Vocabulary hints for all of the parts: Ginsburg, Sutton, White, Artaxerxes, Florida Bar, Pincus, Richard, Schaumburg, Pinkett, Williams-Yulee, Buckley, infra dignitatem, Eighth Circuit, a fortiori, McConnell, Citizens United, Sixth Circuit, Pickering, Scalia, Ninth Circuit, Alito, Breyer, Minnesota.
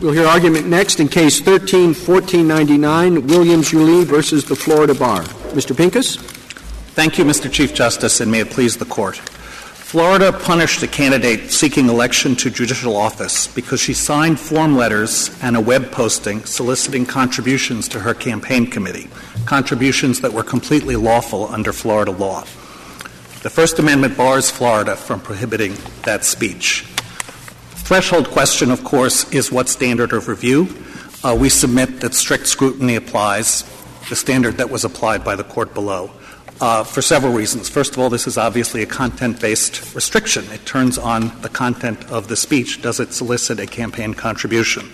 We'll hear argument next in Case 13-1499, Williams-Yulee versus the Florida Bar. Mr. Pincus? Thank you, Mr. Chief Justice, and may it please the Court. Florida punished a candidate seeking election to judicial office because she signed form letters and a web posting soliciting contributions to her campaign committee, contributions that were completely lawful under Florida law. The First Amendment bars Florida from prohibiting that speech. Threshold question, of course, is what standard of review? We submit that strict scrutiny applies, the standard that was applied by the Court below, for several reasons. First of all, this is obviously a content-based restriction. It turns on the content of the speech. Does it solicit a campaign contribution?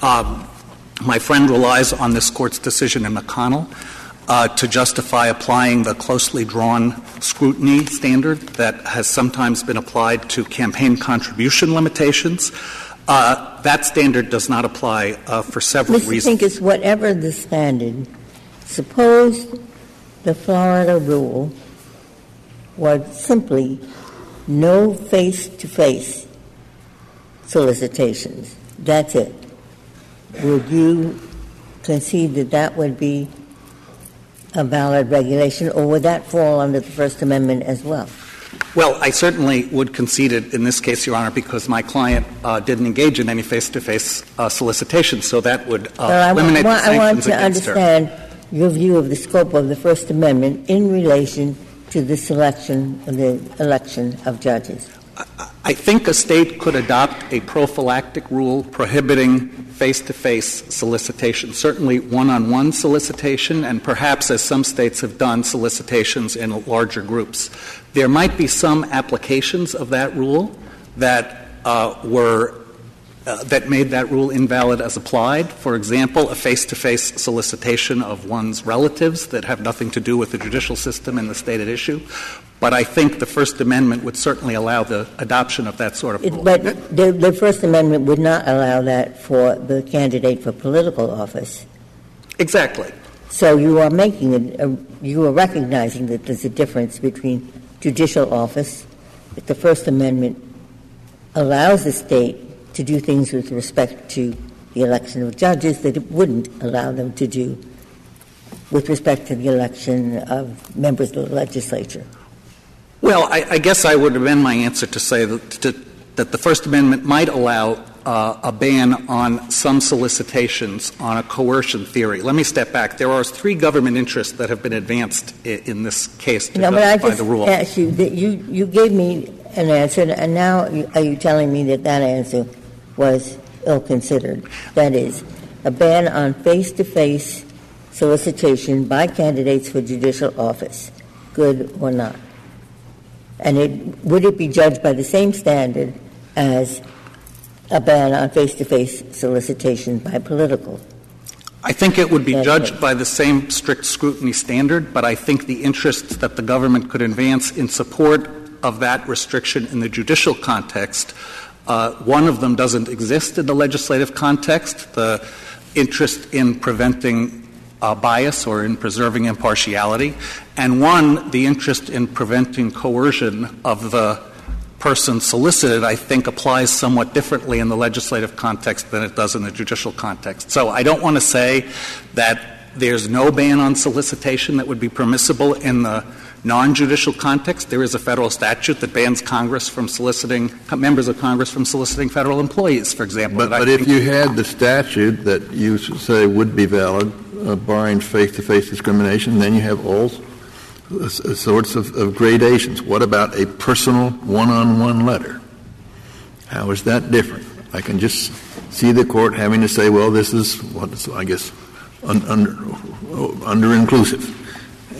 My friend relies on this Court's decision in McConnell to justify applying the closely drawn scrutiny standard that has sometimes been applied to campaign contribution limitations. That standard does not apply for several reasons. Mr. Pincus, whatever the standard, suppose the Florida rule was simply no face-to-face solicitations. That's it. Would you concede that that would be a valid regulation, or would that fall under the First Amendment as well? Well, I certainly would concede it in this case, Your Honor, because my client didn't engage in any face-to-face solicitation, so that would eliminate the sanctions against her. I want to understand your view of the scope of the First Amendment in relation to the selection of the election of judges. I think a state could adopt a prophylactic rule prohibiting face-to-face solicitation, certainly one-on-one solicitation, and perhaps, as some states have done, solicitations in larger groups. There might be some applications of that rule that that made that rule invalid as applied. For example, a face-to-face solicitation of one's relatives that have nothing to do with the judicial system in the state at issue. But I think the First Amendment would certainly allow the adoption of that sort of rule. But the First Amendment would not allow that for the candidate for political office. Exactly. So you are making you are recognizing that there's a difference between judicial office, that the First Amendment allows the state to do things with respect to the election of judges that it wouldn't allow them to do with respect to the election of members of the legislature. Well, I guess I would amend my answer to say that the First Amendment might allow a ban on some solicitations on a coercion theory. Let me step back. There are three government interests that have been advanced in this case to justify the rule. Ask you, you gave me an answer, and now are you telling me that answer was ill-considered. That is, a ban on face-to-face solicitation by candidates for judicial office, good or not. And would it be judged by the same standard as a ban on face-to-face solicitation by political? I think it would be judged by the same strict scrutiny standard, but I think the interests that the government could advance in support of that restriction in the judicial context, one of them doesn't exist in the legislative context, the interest in preventing bias or in preserving impartiality, and one, the interest in preventing coercion of the person solicited, I think, applies somewhat differently in the legislative context than it does in the judicial context. So I don't want to say that there's no ban on solicitation that would be permissible in the non-judicial context. There is a federal statute that bans Congress from soliciting members of Congress from soliciting federal employees, for example. But if you had the statute that you say would be valid, barring face-to-face discrimination, then you have all sorts of gradations. What about a personal one-on-one letter? How is that different? I can just see the Court having to say, well, this is, I guess, under-inclusive.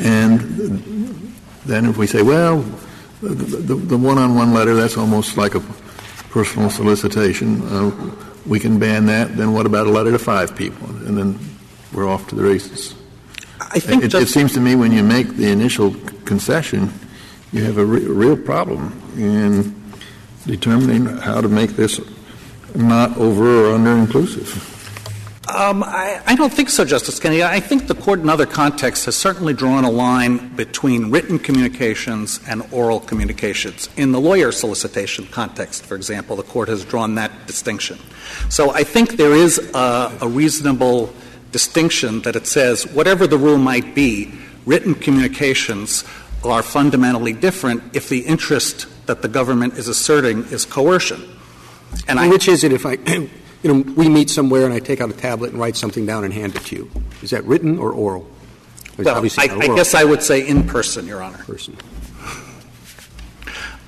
And then if we say, well, the one-on-one letter, that's almost like a personal solicitation. We can ban that. Then what about a letter to five people? And then we're off to the races. I think it seems to me when you make the initial concession, you have a real problem in determining how to make this not over or under inclusive. I don't think so, Justice Kennedy. I think the Court in other contexts has certainly drawn a line between written communications and oral communications. In the lawyer solicitation context, for example, the Court has drawn that distinction. So I think there is a reasonable distinction that it says whatever the rule might be, written communications are fundamentally different if the interest that the government is asserting is coercion. And which is it if I — you know, we meet somewhere and I take out a tablet and write something down and hand it to you. Is that written or oral? Well, I guess I would say in person, Your Honor. Person.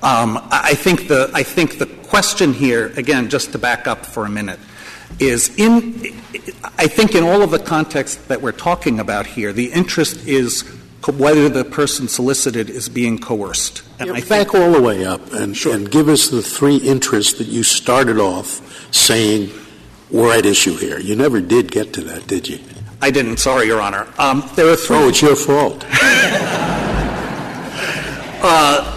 I think the question here, again, just to back up for a minute, is I think in all of the contexts that we're talking about here, the interest is whether the person solicited is being coerced. And I back all the way up and give us the three interests that you started off saying were at issue here. You never did get to that, did you? I didn't. Sorry, Your Honor. There are three. Oh, it's your fault.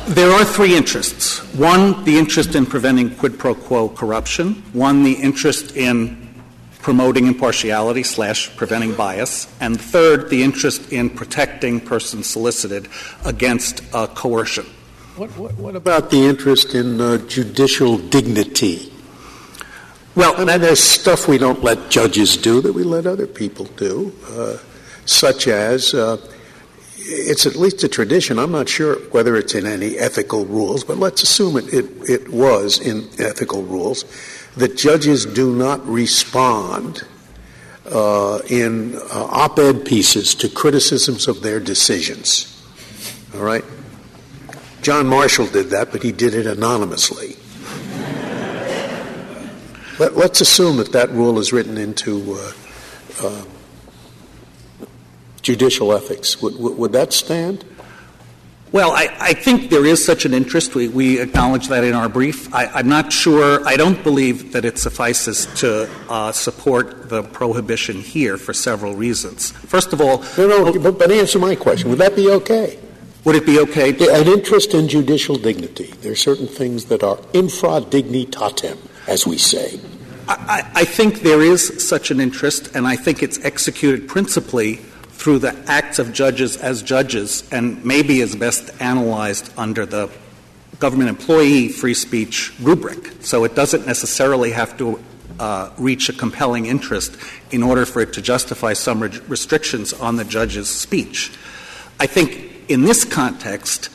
There are three interests. One, the interest in preventing quid pro quo corruption. One, the interest in promoting impartiality / preventing bias, and third, the interest in protecting persons solicited against coercion. What about the interest in judicial dignity? Well, I mean, there's stuff we don't let judges do that we let other people do, such as it's at least a tradition. I'm not sure whether it's in any ethical rules, but let's assume it was in ethical rules, that judges do not respond in op-ed pieces to criticisms of their decisions. All right? John Marshall did that, but he did it anonymously. Let's assume that rule is written into judicial ethics. Would that stand? Well, I think there is such an interest. We acknowledge that in our brief. I'm not sure. I don't believe that it suffices to support the prohibition here for several reasons. First of all — but answer my question. Would that be okay? Would it be okay? An interest in judicial dignity. There are certain things that are infra dignitatem, as we say. I think there is such an interest, and I think it's executed principally through the acts of judges as judges, and maybe is best analyzed under the government employee free speech rubric. So it doesn't necessarily have to reach a compelling interest in order for it to justify some restrictions on the judge's speech. I think in this context,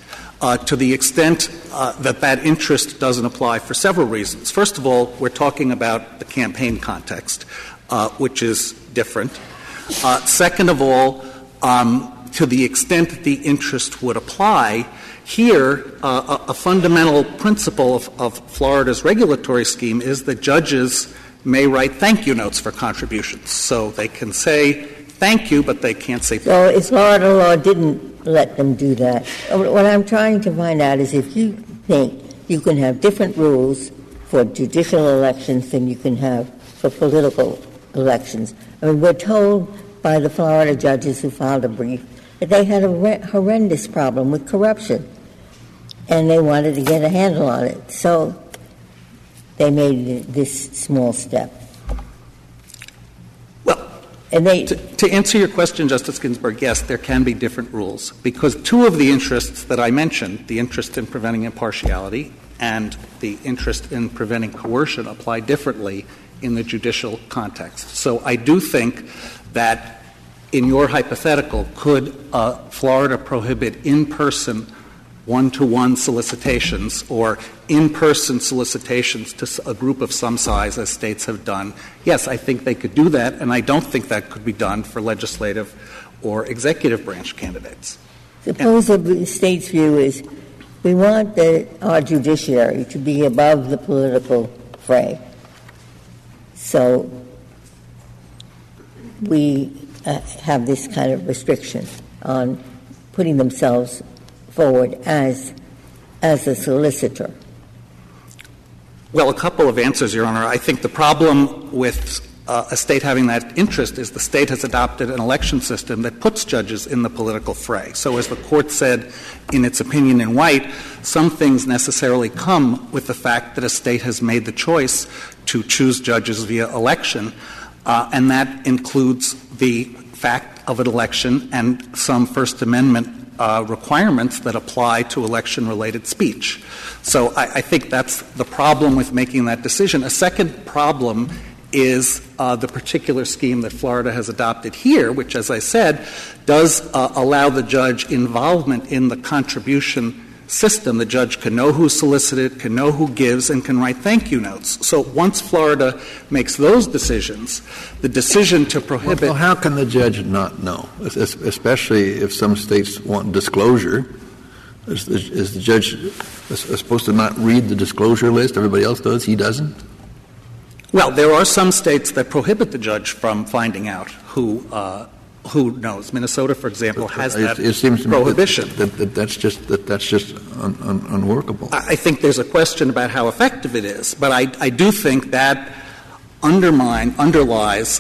to the extent that interest doesn't apply for several reasons. First of all, we're talking about the campaign context, which is different. Second of all, to the extent that the interest would apply, here a fundamental principle of Florida's regulatory scheme is that judges may write thank you notes for contributions. So they can say thank you, but they can't say thank you. So if Florida law didn't let them do that, what I'm trying to find out is if you think you can have different rules for judicial elections than you can have for political elections. I mean, we're told by the Florida judges who filed a brief that they had a horrendous problem with corruption, and they wanted to get a handle on it. So they made this small step. Well, and to answer your question, Justice Ginsburg, yes, there can be different rules, because two of the interests that I mentioned, the interest in preventing impartiality and the interest in preventing coercion, apply differently in the judicial context. So I do think that in your hypothetical, could Florida prohibit in-person one-to-one solicitations or in-person solicitations to a group of some size, as states have done? Yes, I think they could do that, and I don't think that could be done for legislative or executive branch candidates. Suppose the state's view is we want our judiciary to be above the political fray. So we have this kind of restriction on putting themselves forward as a solicitor. Well, a couple of answers, Your Honor. I think the problem with a state having that interest is the state has adopted an election system that puts judges in the political fray. So as the Court said in its opinion in White, some things necessarily come with the fact that a state has made the choice to choose judges via election. and that includes the fact of an election and some First Amendment requirements that apply to election-related speech. So I think that's the problem with making that decision. A second problem is the particular scheme that Florida has adopted here, which, as I said, does allow the judge involvement in the contribution system. The judge can know who solicited, can know who gives, and can write thank you notes. So once Florida makes those decisions, the decision to prohibit — Well, how can the judge not know, especially if some states want disclosure? Is the judge supposed to not read the disclosure list? Everybody else does. He doesn't? Well, there are some states that prohibit the judge from finding out who knows. Minnesota, for example, has that prohibition. It seems to me that's just unworkable. I think there's a question about how effective it is, but I do think that underlies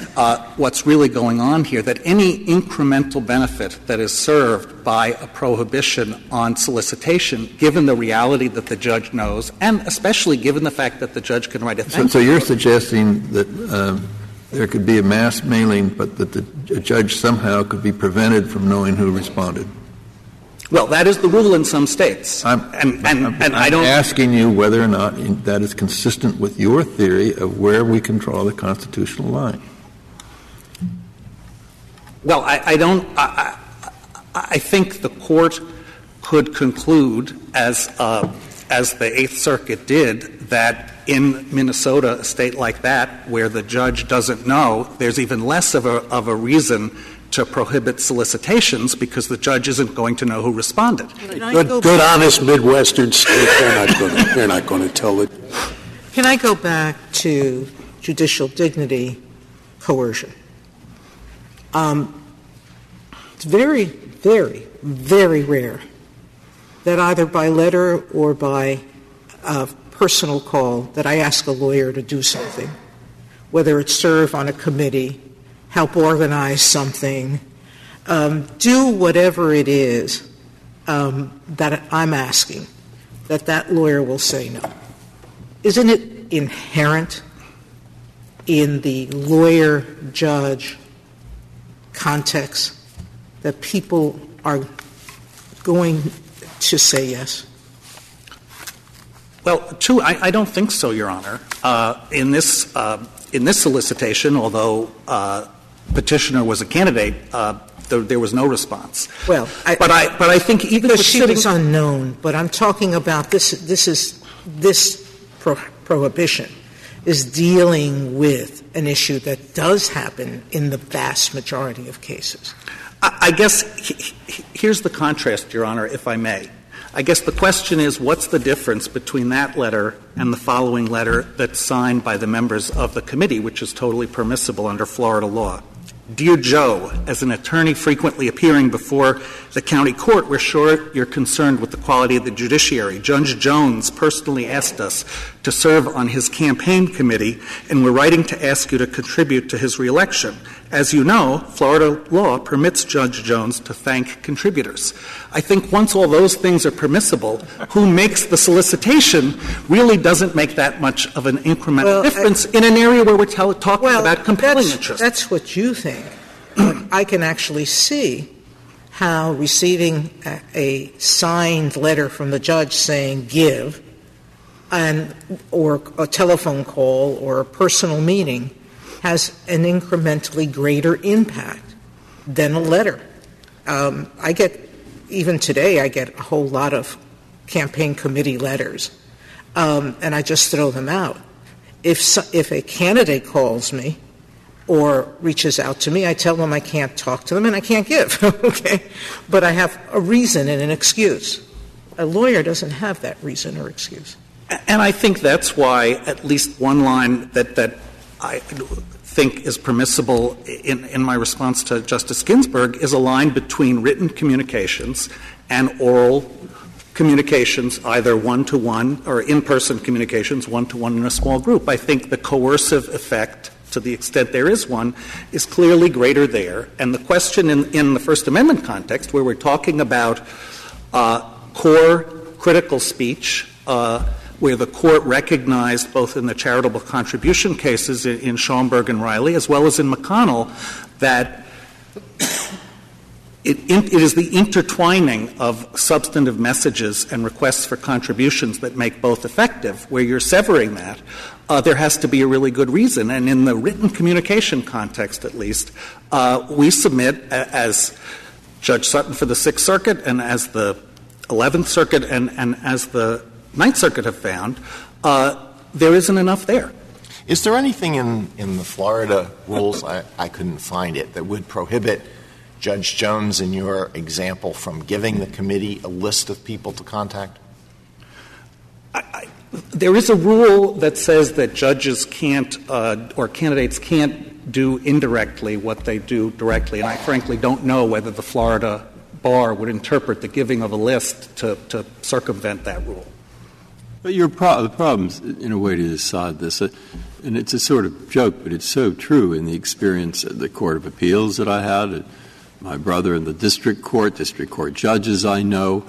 what's really going on here, that any incremental benefit that is served by a prohibition on solicitation, given the reality that the judge knows, and especially given the fact that the judge can write a thank you. So you're suggesting that there could be a mass mailing, but that the judge somehow could be prevented from knowing who responded? Well, that is the rule in some states. I'm asking you whether or not that is consistent with your theory of where we can draw the constitutional line. Well, I think the Court could conclude, as the Eighth Circuit did, that in Minnesota, a state like that, where the judge doesn't know, there's even less of a reason to prohibit solicitations because the judge isn't going to know who responded. Good, honest Midwestern state, they're not going to tell it. Can I go back to judicial dignity coercion? It's very, very, very rare that either by letter or by personal call that I ask a lawyer to do something, whether it's serve on a committee, help organize something, do whatever it is that I'm asking, that lawyer will say no. Isn't it inherent in the lawyer-judge context that people are going to say yes? Well, I don't think so, Your Honor. In this solicitation, although Petitioner was a candidate, there was no response. Well, but I think even if she was unknown, but I'm talking about this prohibition is dealing with an issue that does happen in the vast majority of cases. I guess here's the contrast, Your Honor, if I may. I guess the question is, what's the difference between that letter and the following letter that's signed by the members of the committee, which is totally permissible under Florida law? Dear Joe, as an attorney frequently appearing before the county court, we're sure you're concerned with the quality of the judiciary. Judge Jones personally asked us to serve on his campaign committee, and we're writing to ask you to contribute to his reelection. As you know, Florida law permits Judge Jones to thank contributors. I think once all those things are permissible, who makes the solicitation really doesn't make that much of an incremental difference in an area where we're talking about compelling interest. That's what you think. I can actually see how receiving a signed letter from the judge saying give or a telephone call or a personal meeting has an incrementally greater impact than a letter. Even today, I get a whole lot of campaign committee letters, and I just throw them out. If a candidate calls me or reaches out to me, I tell them I can't talk to them and I can't give, okay? But I have a reason and an excuse. A lawyer doesn't have that reason or excuse. And I think that's why at least one line that I think is permissible in my response to Justice Ginsburg is a line between written communications and oral communications, either one-to-one or in-person communications, one-to-one in a small group. I think the coercive effect, to the extent there is one, is clearly greater there. And the question in the First Amendment context, where we're talking about core critical speech, where the Court recognized, both in the charitable contribution cases in Schaumburg and Riley, as well as in McConnell, that it is the intertwining of substantive messages and requests for contributions that make both effective. Where you're severing that, there has to be a really good reason. And in the written communication context, at least, we submit, as Judge Sutton for the Sixth Circuit and as the 11th Circuit and as the Ninth Circuit have found, there isn't enough there. Is there anything in the Florida rules, I couldn't find it, that would prohibit Judge Jones, in your example, from giving the committee a list of people to contact? There is a rule that says that judges can't or candidates can't do indirectly what they do directly, and I frankly don't know whether the Florida Bar would interpret the giving of a list to circumvent that rule. But the problem's, in a way, to decide this, and it's a sort of joke, but it's so true in the experience at the Court of Appeals that I had, my brother in the district court judges I know,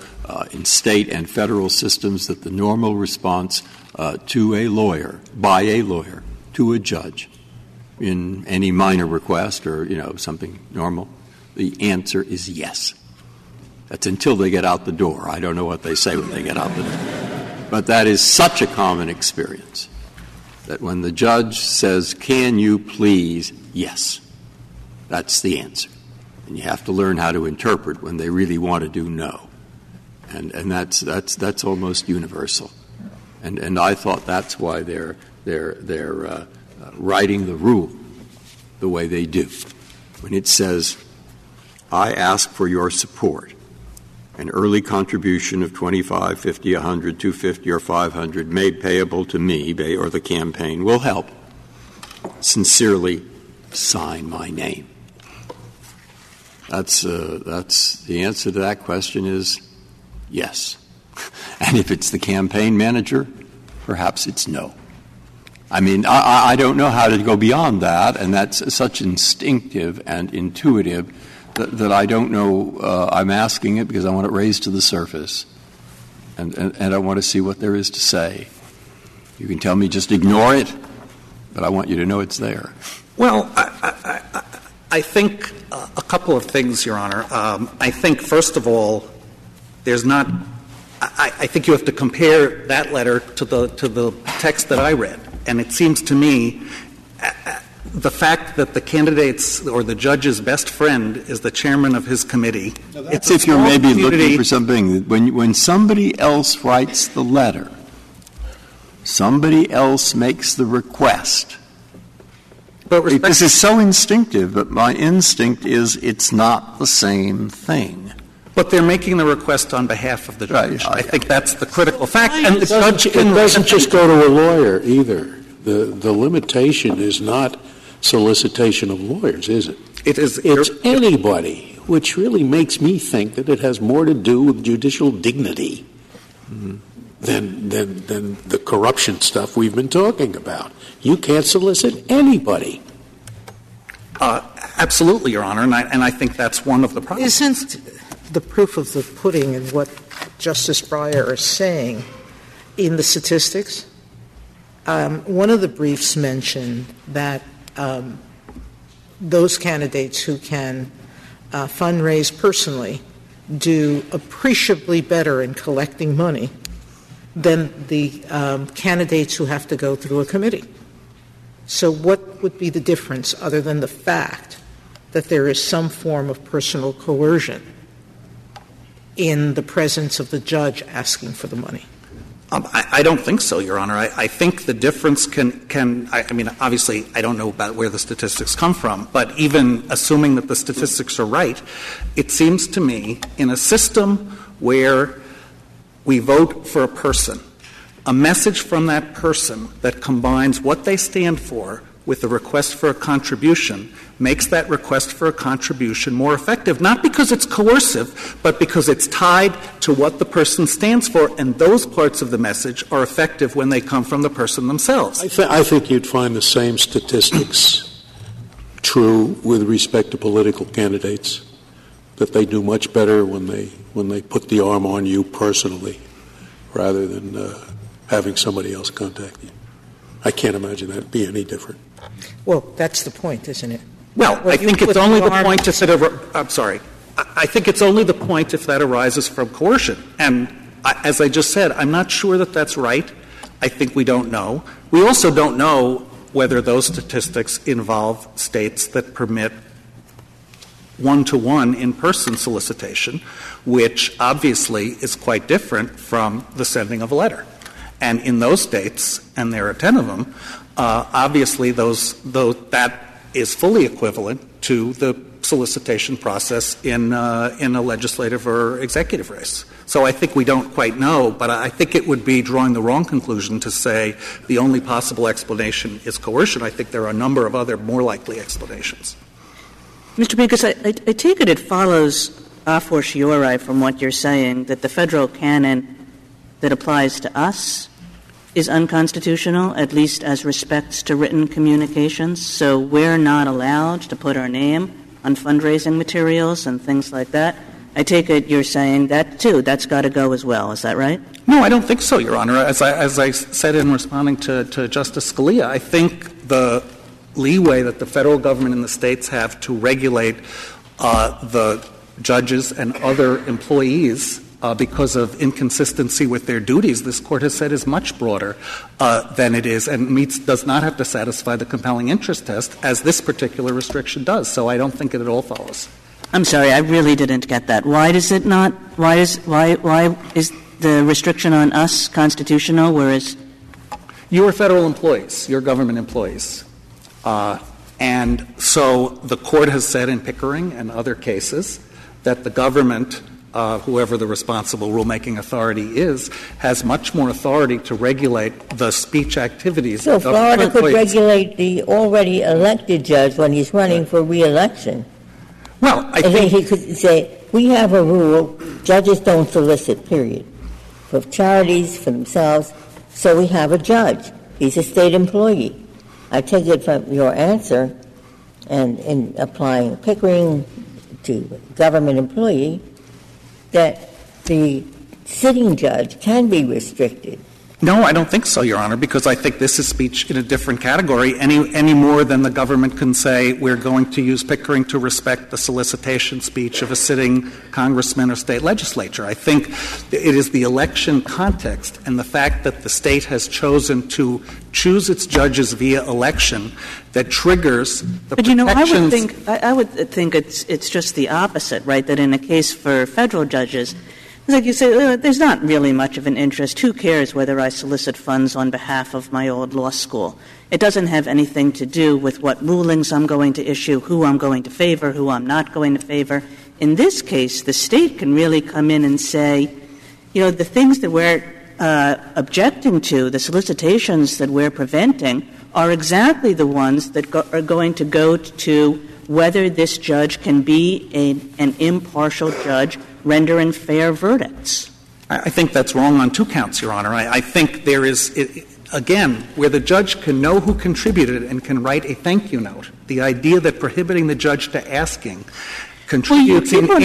in state and federal systems, that the normal response to a lawyer, by a lawyer, to a judge, in any minor request or, something normal, the answer is yes. That's until they get out the door. I don't know what they say when they get out the door. But that is such a common experience that when the judge says, "Can you please?" Yes. That's the answer. And you have to learn how to interpret when they really want to do no. And that's almost universal. And I thought that's why they're writing the rule the way they do. When it says, "I ask for your support. An early contribution of $25, $50, $100, $250, or $500 made payable to me or the campaign will help. Sincerely, sign my name." That's the answer to that question is yes. And if it's the campaign manager, perhaps it's no. I mean, I don't know how to go beyond that, and that's such instinctive and intuitive that I don't know. I'm asking it because I want it raised to the surface, and I want to see what there is to say. You can tell me just ignore it, but I want you to know it's there. Well, I think a couple of things, Your Honor. I think, first of all, there's not — I think you have to compare that letter to the text that I read. And it seems to me the fact that the candidate's or the judge's best friend is the chairman of his committee. It's if you're maybe looking for something. When somebody else writes the letter, somebody else makes the request. But this is so instinctive, but my instinct is it's not the same thing. But they're making the request on behalf of the judge. Right. I think that's the critical fact. And the judge doesn't just go to a lawyer either. The limitation is not solicitation of lawyers, is it? It's anybody, which really makes me think that it has more to do with judicial dignity than the corruption stuff we've been talking about. You can't solicit anybody. Absolutely, Your Honor, and I think that's one of the problems. Isn't the proof of the pudding in what Justice Breyer is saying in the statistics? One of the briefs mentioned that those candidates who can fundraise personally do appreciably better in collecting money than the candidates who have to go through a committee. So what would be the difference other than the fact that there is some form of personal coercion in the presence of the judge asking for the money? I don't think so, Your Honor. I think the difference can, obviously I don't know about where the statistics come from, but even assuming that the statistics are right, it seems to me in a system where we vote for a person, a message from that person that combines what they stand for with the request for a contribution makes that request for a contribution more effective, not because it's coercive, but because it's tied to what the person stands for, and those parts of the message are effective when they come from the person themselves. I think you'd find the same statistics true with respect to political candidates, that they do much better when they put the arm on you personally rather than having somebody else contact you. I can't imagine that be any different. Well, that's the point, isn't it? Well, I think it's only the point to sit over — I'm sorry. I think it's only the point if that arises from coercion. And as I just said, I'm not sure that that's right. I think we don't know. We also don't know whether those statistics involve states that permit one-to-one in-person solicitation, which obviously is quite different from the sending of a letter. And in those states, and there are 10 of them, obviously that is fully equivalent to the solicitation process in a legislative or executive race. So I think we don't quite know, but I think it would be drawing the wrong conclusion to say the only possible explanation is coercion. I think there are a number of other more likely explanations. Mr. Pincus, I take it follows a fortiori from what you're saying that the federal canon that applies to us is unconstitutional, at least as respects to written communications. So we're not allowed to put our name on fundraising materials and things like that. I take it you're saying that, too, that's got to go as well. Is that right? No, I don't think so, Your Honor. As I said in responding to Justice Scalia, I think the leeway that the federal government and the states have to regulate the judges and other employees because of inconsistency with their duties, this Court has said is much broader than it is and does not have to satisfy the compelling interest test, as this particular restriction does. So I don't think it at all follows. I'm sorry, I really didn't get that. Why does it not — why is the restriction on us constitutional, whereas — You are federal employees. You're government employees. And so the Court has said in Pickering and other cases that the government — whoever the responsible rulemaking authority is, has much more authority to regulate the speech activities. So Florida could regulate the already elected judge when he's running for re-election. Well, I think he could say, we have a rule, judges don't solicit, period, for charities, for themselves, so we have a judge. He's a state employee. I take it from your answer, and in applying Pickering to government employee, that the sitting judge can be restricted. No, I don't think so, Your Honor, because I think this is speech in a different category, any more than the government can say we're going to use Pickering to respect the solicitation speech of a sitting congressman or state legislature. I think it is the election context and the fact that the state has chosen to choose its judges via election that triggers the protections. But, you know, I would think it's just the opposite, right, that in a case for federal judges, like you say, there's not really much of an interest. Who cares whether I solicit funds on behalf of my old law school? It doesn't have anything to do with what rulings I'm going to issue, who I'm going to favor, who I'm not going to favor. In this case, the state can really come in and say, you know, the things that we're objecting to, the solicitations that we're preventing, are exactly the ones that are going to go to whether this judge can be an impartial judge rendering fair verdicts. I think that's wrong on two counts, Your Honor. I think there is, again, where the judge can know who contributed and can write a thank you note, the idea that prohibiting the judge to asking contributes contributes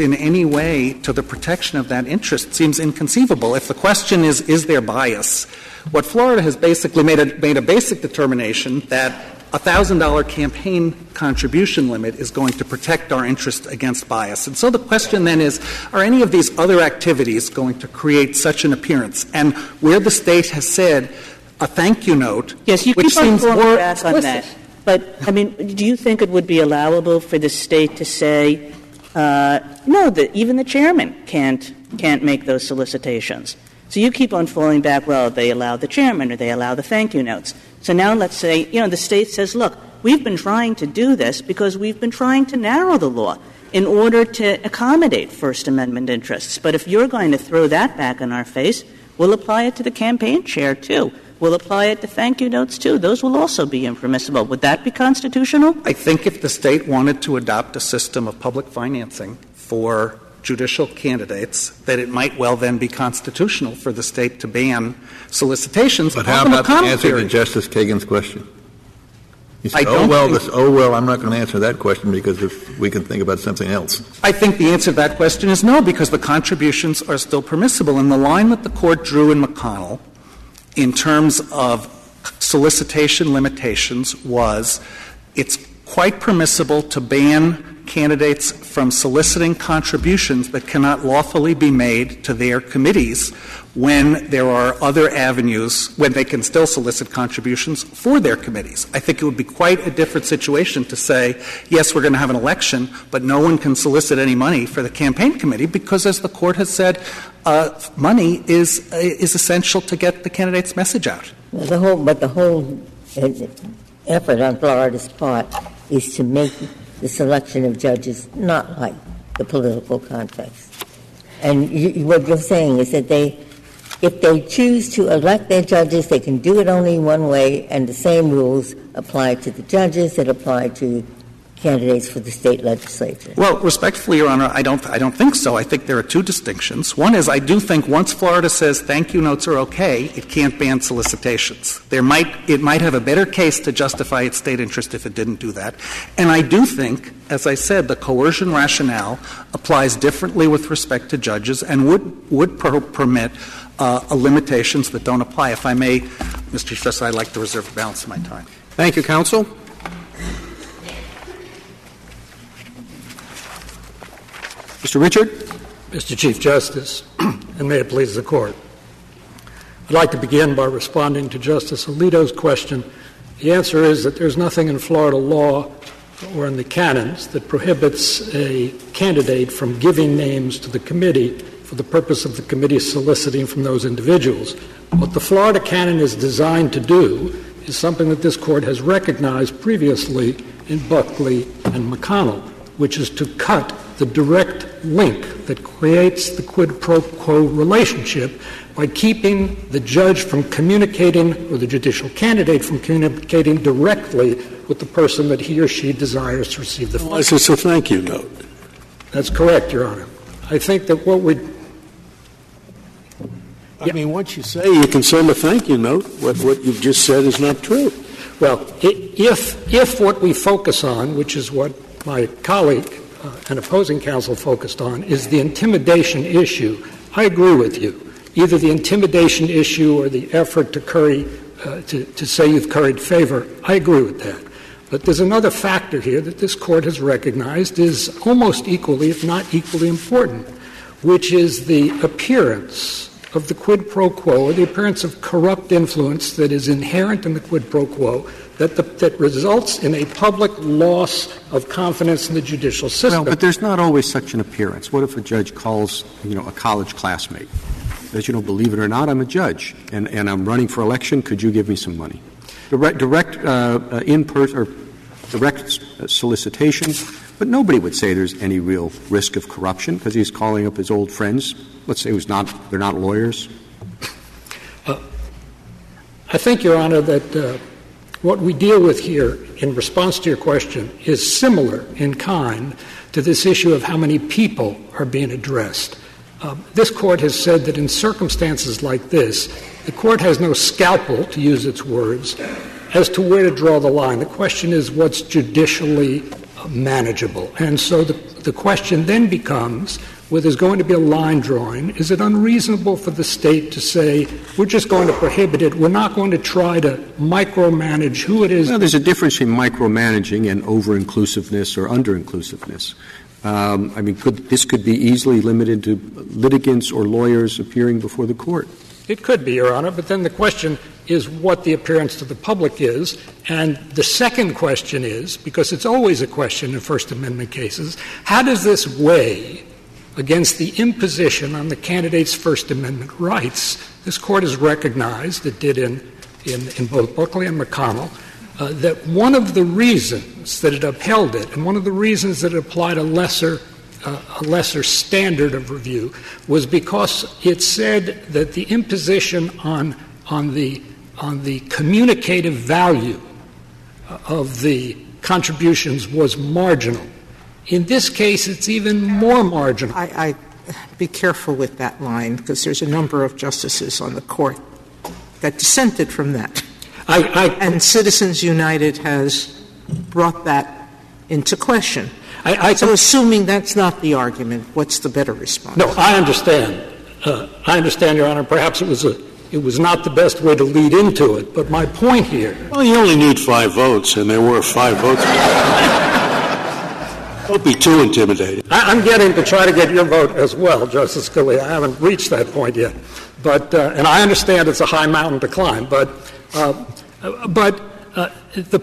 in any way to the protection of that interest seems inconceivable. If the question is there bias? What Florida has basically made a basic determination that a $1,000 campaign contribution limit is going to protect our interest against bias. And so the question then is, are any of these other activities going to create such an appearance? And where the state has said a thank you note, yes, you which keep seems on more back on that. But, I mean, do you think it would be allowable for the state to say, no, even the chairman can't make those solicitations? So you keep on falling back, well, they allow the chairman or they allow the thank you notes. So now let's say, you know, the state says, look, we've been trying to do this because we've been trying to narrow the law in order to accommodate First Amendment interests. But if you're going to throw that back in our face, we'll apply it to the campaign chair, too. We'll apply it to thank you notes, too. Those will also be impermissible. Would that be constitutional? I think if the state wanted to adopt a system of public financing for judicial candidates, that it might well then be constitutional for the state to ban solicitations. But how about the answer to Justice Kagan's question? You said, I'm not going to answer that question because if we can think about something else. I think the answer to that question is no, because the contributions are still permissible. And the line that the Court drew in McConnell in terms of solicitation limitations was it's quite permissible to ban candidates from soliciting contributions that cannot lawfully be made to their committees when there are other avenues, when they can still solicit contributions for their committees. I think it would be quite a different situation to say, yes, we're going to have an election, but no one can solicit any money for the campaign committee because, as the Court has said, money is essential to get the candidate's message out. Well, the whole effort on Florida's part is to make the selection of judges not like the political context. And what you're saying is that if they choose to elect their judges, they can do it only one way, and the same rules apply to the judges that apply to candidates for the state legislature. Well, respectfully, Your Honor, I don't think so. I think there are two distinctions. One is I do think once Florida says thank you notes are okay, it can't ban solicitations. It might have a better case to justify its state interest if it didn't do that. And I do think, as I said, the coercion rationale applies differently with respect to judges and would permit limitations that don't apply. If I may, Mr. Chief Justice, I'd like to reserve the balance of my time. Thank you, counsel. Mr. Richard. Mr. Chief Justice, and may it please the Court, I'd like to begin by responding to Justice Alito's question. The answer is that there's nothing in Florida law or in the canons that prohibits a candidate from giving names to the committee for the purpose of the committee soliciting from those individuals. What the Florida canon is designed to do is something that this Court has recognized previously in Buckley and McConnell, which is to cut the direct link that creates the quid pro quo relationship by keeping the judge from communicating or the judicial candidate from communicating directly with the person that he or she desires to receive the funds. It's a thank you note. That's correct, Your Honor. I think that what we mean, once you say you can send a thank you note, what you've just said is not true. Well, if what we focus on, which is what my colleague and opposing counsel focused on, is the intimidation issue. I agree with you. Either the intimidation issue or the effort to curry, to say you've curried favor, I agree with that. But there's another factor here that this Court has recognized is almost equally, if not equally important, which is the appearance of the quid pro quo or the appearance of corrupt influence that is inherent in the quid pro quo that results in a public loss of confidence in the judicial system. Well, but there's not always such an appearance. What if a judge calls, a college classmate? Says, believe it or not, I'm a judge, and I'm running for election. Could you give me some money? Direct solicitation, but nobody would say there's any real risk of corruption because he's calling up his old friends. Let's say they're not lawyers. I think, Your Honor, that what we deal with here in response to your question is similar in kind to this issue of how many people are being addressed. This Court has said that in circumstances like this, the Court has no scalpel, to use its words, as to where to draw the line. The question is what's judicially manageable. And so the question then becomes where there's going to be a line drawing, is it unreasonable for the state to say, we're just going to prohibit it, we're not going to try to micromanage who it is? Well, there's a difference in micromanaging and over-inclusiveness or under-inclusiveness. This could be easily limited to litigants or lawyers appearing before the Court. It could be, Your Honor, but then the question is what the appearance to the public is. And the second question is, because it's always a question in First Amendment cases, how does this weigh against the imposition on the candidate's First Amendment rights? This Court has recognized, it did in both Buckley and McConnell, that one of the reasons that it upheld it and one of the reasons that it applied a lesser standard of review was because it said that the imposition on the communicative value of the contributions was marginal. In this case, it's even more marginal. I be careful with that line because there's a number of justices on the Court that dissented from that. And Citizens United has brought that into question. So assuming that's not the argument, what's the better response? No, I understand. Your Honor. Perhaps it was not the best way to lead into it, but my point here... Well, you only need 5 votes, and there were 5 votes. Don't be too intimidated. I'm getting to try to get your vote as well, Justice Scalia. I haven't reached that point yet. But and I understand it's a high mountain to climb, but the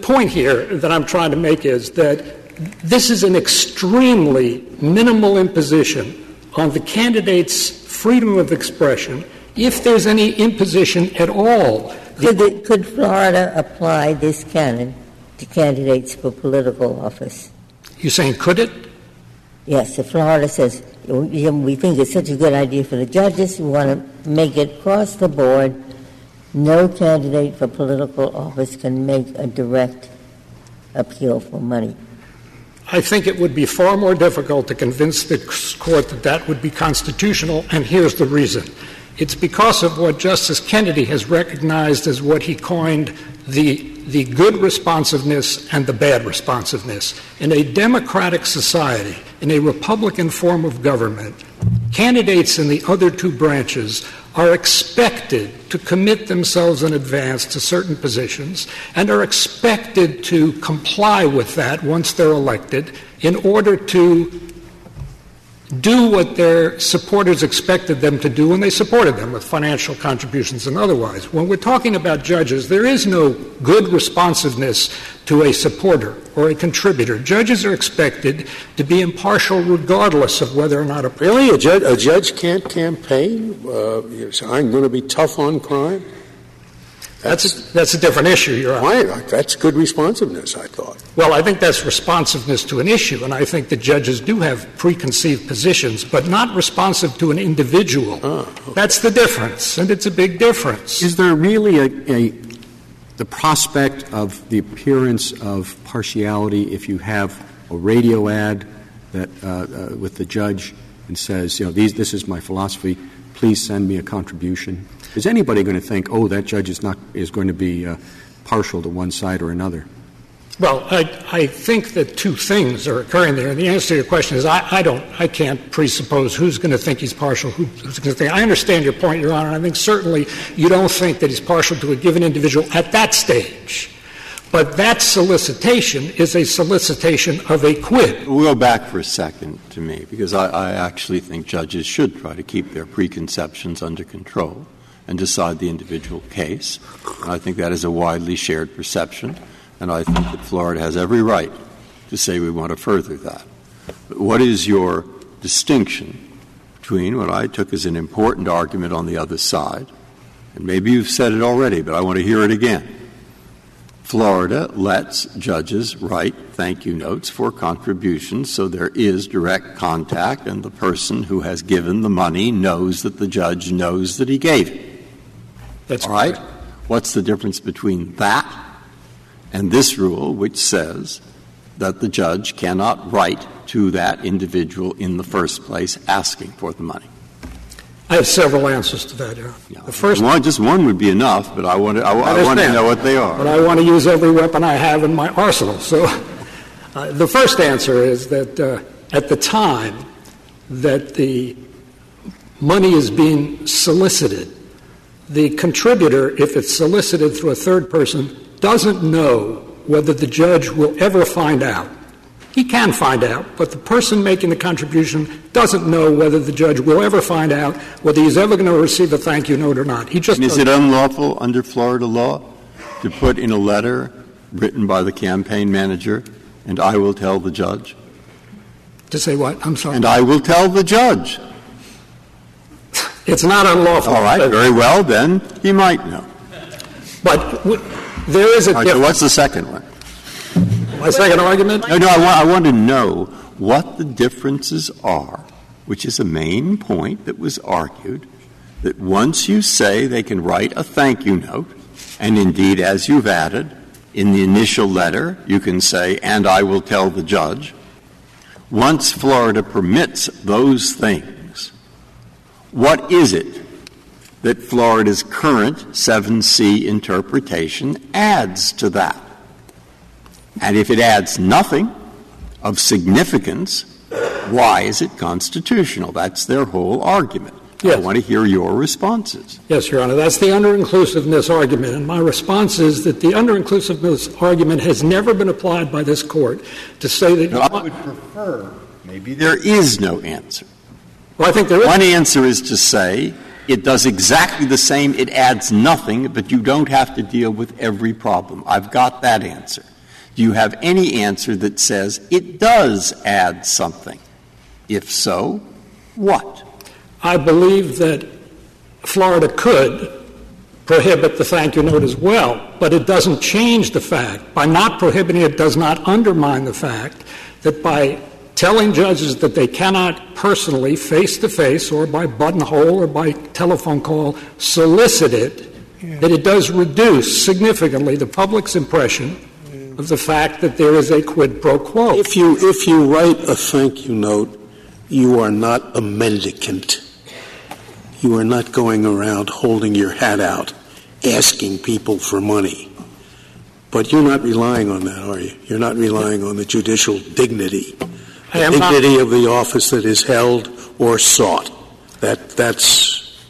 point here that I'm trying to make is that this is an extremely minimal imposition on the candidate's freedom of expression, if there's any imposition at all. Could Florida apply this canon to candidates for political office? You're saying could it? Yes. If Florida says, we think it's such a good idea for the judges, we want to make it across the board, no candidate for political office can make a direct appeal for money. I think it would be far more difficult to convince the Court that that would be constitutional, and here's the reason. It's because of what Justice Kennedy has recognized as what he coined the good responsiveness and the bad responsiveness. In a democratic society, in a Republican form of government, candidates in the other two branches are expected to commit themselves in advance to certain positions and are expected to comply with that once they're elected in order to do what their supporters expected them to do, and they supported them with financial contributions and otherwise. When we're talking about judges, there is no good responsiveness to a supporter or a contributor. Judges are expected to be impartial regardless of whether or not a... Really? A judge can't campaign? So I'm going to be tough on crime? That's a different issue, Your Honor. Why? That's good responsiveness, I thought. Well, I think that's responsiveness to an issue, and I think the judges do have preconceived positions, but not responsive to an individual. Okay. That's the difference, and it's a big difference. Is there really the prospect of the appearance of partiality if you have a radio ad that with the judge and says, this is my philosophy, please send me a contribution? Is anybody going to think, that judge is going to be partial to one side or another? Well, I think that two things are occurring there. And the answer to your question is I can't presuppose who's going to think he's partial, who's going to think. I understand your point, Your Honor. I think certainly you don't think that he's partial to a given individual at that stage. But that solicitation is a solicitation of a quid. We'll go back for a second to me, because I actually think judges should try to keep their preconceptions under control and decide the individual case. And I think that is a widely shared perception, and I think that Florida has every right to say we want to further that. But what is your distinction between what I took as an important argument on the other side, and maybe you've said it already, but I want to hear it again. Florida lets judges write thank you notes for contributions, so there is direct contact, and the person who has given the money knows that the judge knows that he gave it. That's all right. What's the difference between that and this rule, which says that the judge cannot write to that individual in the first place asking for the money? I have several answers to that, Your Honor. Yeah. The first one, just one would be enough, but I want to know what they are. But I want to use every weapon I have in my arsenal. So the first answer is that at the time that the money is being solicited, the contributor, if it's solicited through a third person, doesn't know whether the judge will ever find out. He can find out, but the person making the contribution doesn't know whether the judge will ever find out whether he's ever going to receive a thank you note or not. He just is it unlawful under Florida law to put in a letter written by the campaign manager, and I will tell the judge? To say what? I'm sorry. And I will tell the judge. It's not unlawful. All right. Very well, then. He might know. But there is a difference. So what's the second one? My second argument? No, I want to know what the differences are, which is a main point that was argued, that once you say they can write a thank you note, and indeed, as you've added, in the initial letter, you can say, and I will tell the judge, once Florida permits those things, what is it that Florida's current 7C interpretation adds to that. And if it adds nothing of significance, why is it constitutional? That's their whole argument. Yes. I want to hear your responses. Yes, Your Honor. That's the under-inclusiveness argument. And my response is that the under-inclusiveness argument has never been applied by this Court to say that I would prefer maybe there is no answer. Well, I think there is. One answer is to say it does exactly the same, it adds nothing, but you don't have to deal with every problem. I've got that answer. Do you have any answer that says it does add something? If so, what? I believe that Florida could prohibit the thank you note as well, but it doesn't change the fact. By not prohibiting it does not undermine the fact that by telling judges that they cannot personally, face-to-face, or by buttonhole or by telephone call, solicit it, that it does reduce significantly the public's impression of the fact that there is a quid pro quo. If you write a thank you note, you are not a mendicant. You are not going around holding your hat out, asking people for money. But you're not relying on that, are you? You're not relying on the judicial dignity, the dignity of the office that is held or sought. That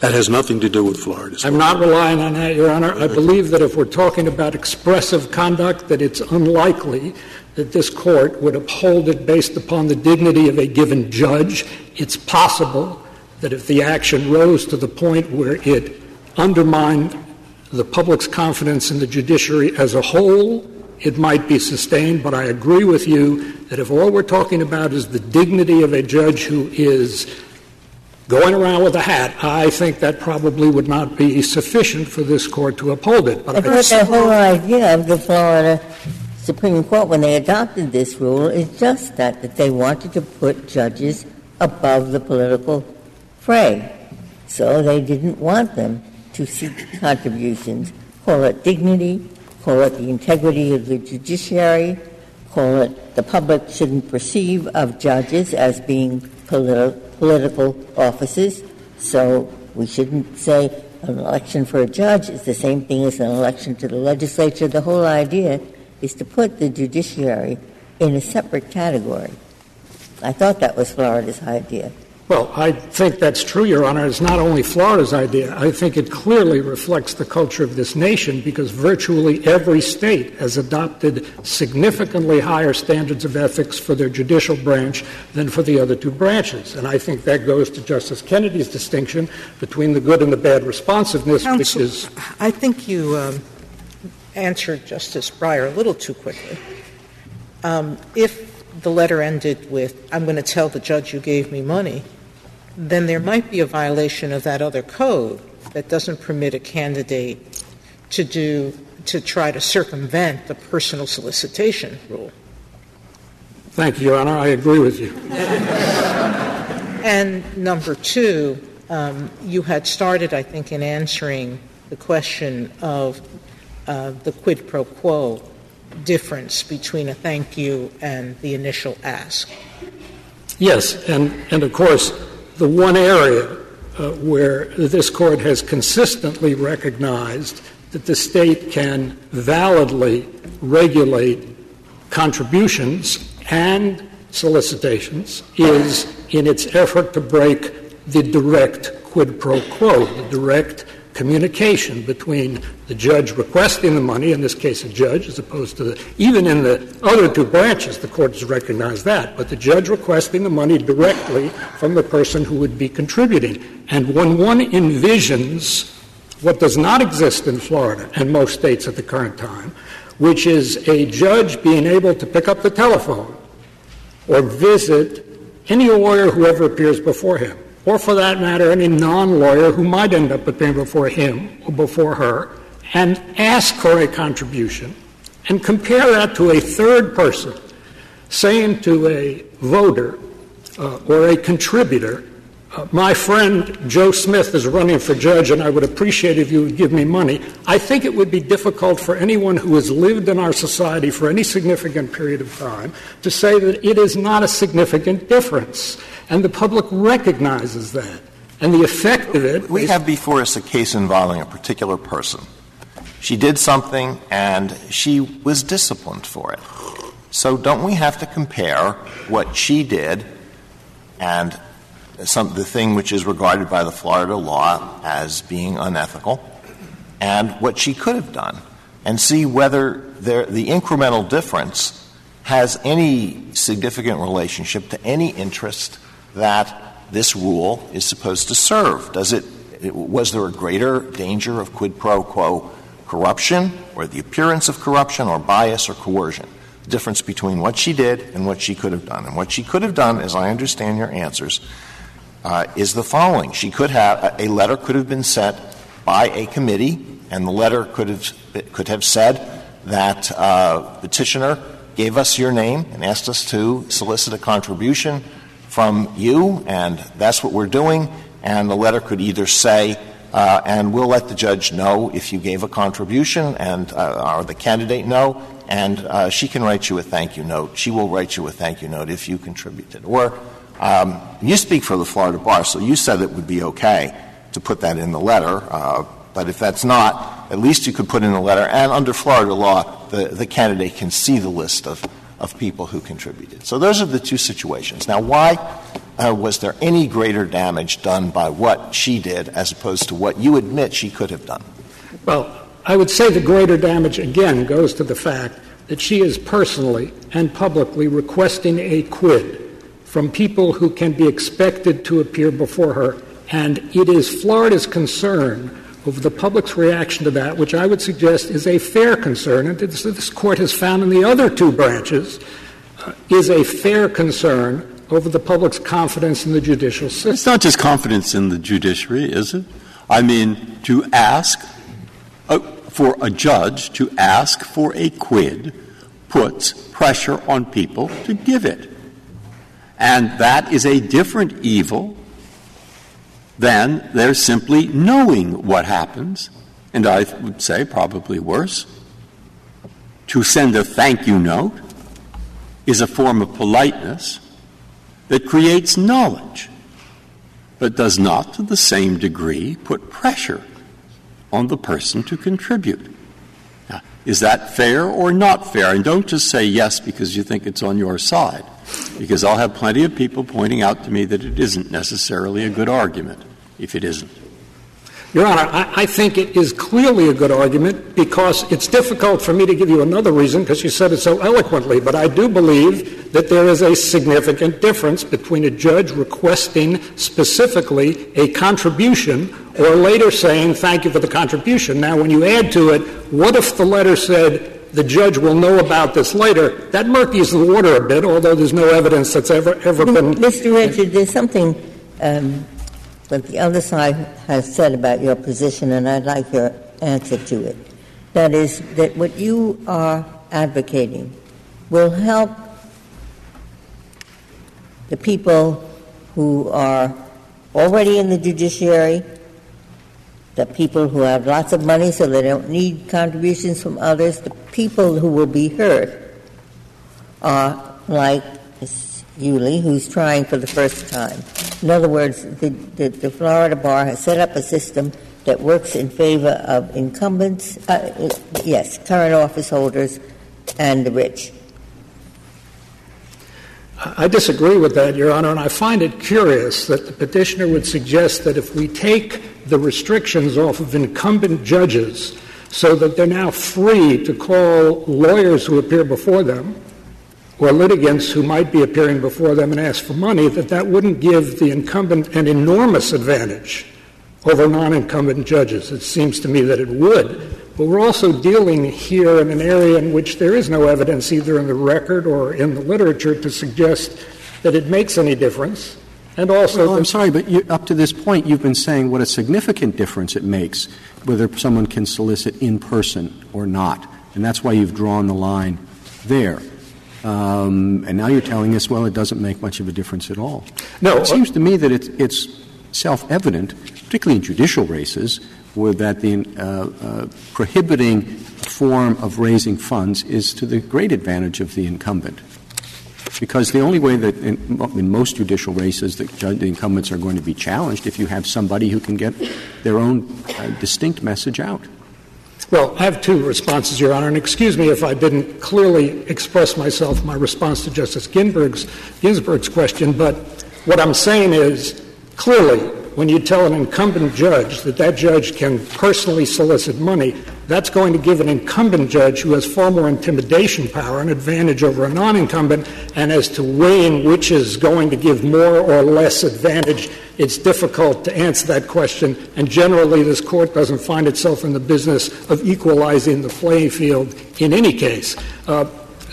has nothing to do with Florida. I'm not relying on that, Your Honor. I believe that if we're talking about expressive conduct, that it's unlikely that this Court would uphold it based upon the dignity of a given judge. It's possible that if the action rose to the point where it undermined the public's confidence in the judiciary as a whole, it might be sustained. But I agree with you that if all we're talking about is the dignity of a judge who is going around with a hat, I think that probably would not be sufficient for this Court to uphold it. But the whole idea of the Florida Supreme Court when they adopted this rule is just that they wanted to put judges above the political fray. So they didn't want them to seek contributions. Call it dignity, call it the integrity of the judiciary, call it the public shouldn't perceive of judges as being political offices. So we shouldn't say an election for a judge is the same thing as an election to the legislature. The whole idea is to put the judiciary in a separate category. I thought that was Florida's idea. Well, I think that's true, Your Honor. It's not only Florida's idea. I think it clearly reflects the culture of this nation because virtually every state has adopted significantly higher standards of ethics for their judicial branch than for the other two branches. And I think that goes to Justice Kennedy's distinction between the good and the bad responsiveness, Counsel, which is — I think you answered Justice Breyer a little too quickly. If the letter ended with, I'm going to tell the judge you gave me money, then there might be a violation of that other code that doesn't permit a candidate to try to circumvent the personal solicitation rule. Thank you, Your Honor. I agree with you. And number two, you had started, I think, in answering the question of the quid pro quo difference between a thank you and the initial ask. Yes, and of course, the one area where this Court has consistently recognized that the state can validly regulate contributions and solicitations is in its effort to break the direct quid pro quo, the direct communication between the judge requesting the money, in this case a judge, as opposed to even in the other two branches, the Court has recognized that, but the judge requesting the money directly from the person who would be contributing. And when one envisions what does not exist in Florida and most states at the current time, which is a judge being able to pick up the telephone or visit any lawyer who ever appears before him, or for that matter, any non-lawyer who might end up appearing before him or before her, and ask for a contribution, and compare that to a third person saying to a voter or a contributor, my friend Joe Smith is running for judge and I would appreciate if you would give me money. I think it would be difficult for anyone who has lived in our society for any significant period of time to say that it is not a significant difference. And the public recognizes that. And the effect of it — We have before us a case involving a particular person. She did something, and she was disciplined for it. So don't we have to compare what she did and the thing which is regarded by the Florida law as being unethical and what she could have done and see whether the incremental difference has any significant relationship to any interest that this rule is supposed to serve? Was there a greater danger of quid pro quo corruption or the appearance of corruption or bias or coercion? The difference between what she did and what she could have done. And what she could have done, as I understand your answers, is the following. She could have — a letter could have been sent by a committee, and the letter could have said that petitioner gave us your name and asked us to solicit a contribution from you, and that's what we're doing. And the letter could either say, and we'll let the judge know if you gave a contribution, and or the candidate know, and she can write you a thank you note. She will write you a thank you note if you contributed. Or you speak for the Florida Bar, so you said it would be okay to put that in the letter. But if that's not, at least you could put in the letter. And under Florida law, the candidate can see the list of people who contributed. So those are the two situations. Now, why was there any greater damage done by what she did as opposed to what you admit she could have done? Well, I would say the greater damage, again, goes to the fact that she is personally and publicly requesting a quid from people who can be expected to appear before her. And it is Florida's concern over the public's reaction to that, which I would suggest is a fair concern, and this Court has found in the other two branches, is a fair concern over the public's confidence in the judicial system. It's not just confidence in the judiciary, is it? I mean, to ask for a judge to ask for a quid puts pressure on people to give it. And that is a different evil than they're simply knowing what happens, and I would say probably worse. To send a thank you note is a form of politeness that creates knowledge, but does not to the same degree put pressure on the person to contribute. Now, is that fair or not fair? And don't just say yes because you think it's on your side, because I'll have plenty of people pointing out to me that it isn't necessarily a good argument, if it isn't. Your Honor, I think it is clearly a good argument, because it's difficult for me to give you another reason, because you said it so eloquently, but I do believe that there is a significant difference between a judge requesting specifically a contribution or later saying, thank you for the contribution. Now, when you add to it, what if the letter said, the judge will know about this later, that murkies the water a bit, although there's no evidence that's ever been... Mr. Richard, there's something that the other side has said about your position, and I'd like your answer to it. That is, that what you are advocating will help the people who are already in the judiciary, the people who have lots of money so they don't need contributions from others, the people who will be hurt are like Ms. Yulee, who's trying for the first time. In other words, the Florida Bar has set up a system that works in favor of incumbents, current office holders and the rich. I disagree with that, Your Honor, and I find it curious that the petitioner would suggest that if we take the restrictions off of incumbent judges so that they're now free to call lawyers who appear before them or litigants who might be appearing before them and ask for money, that wouldn't give the incumbent an enormous advantage over non-incumbent judges. It seems to me that it would. But we're also dealing here in an area in which there is no evidence either in the record or in the literature to suggest that it makes any difference. And also... Well, I'm sorry, but up to this point you've been saying what a significant difference it makes whether someone can solicit in person or not. And that's why you've drawn the line there. And now you're telling us, well, it doesn't make much of a difference at all. No. It seems to me that it's self-evident, particularly in judicial races, that the prohibiting form of raising funds is to the great advantage of the incumbent. Because the only way that in most judicial races the incumbents are going to be challenged if you have somebody who can get their own distinct message out. Well, I have two responses, Your Honor, and excuse me if I didn't clearly express myself in my response to Justice Ginsburg's question, but what I'm saying is, clearly, when you tell an incumbent judge that that judge can personally solicit money, that's going to give an incumbent judge who has far more intimidation power an advantage over a non-incumbent, and as to weighing which is going to give more or less advantage, it's difficult to answer that question, and generally this Court doesn't find itself in the business of equalizing the playing field in any case.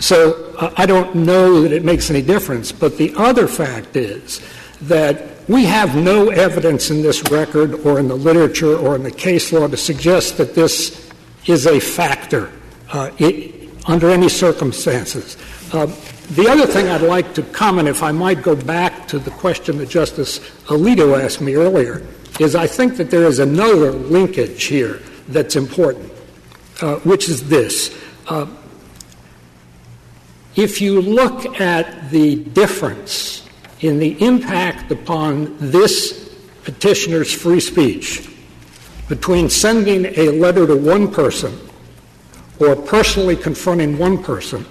So I don't know that it makes any difference, but the other fact is that we have no evidence in this record or in the literature or in the case law to suggest that this is a factor under any circumstances. The other thing I'd like to comment, if I might go back to the question that Justice Alito asked me earlier, is I think that there is another linkage here that's important, which is this. If you look at the difference in the impact upon this petitioner's free speech between sending a letter to one person or personally confronting one person,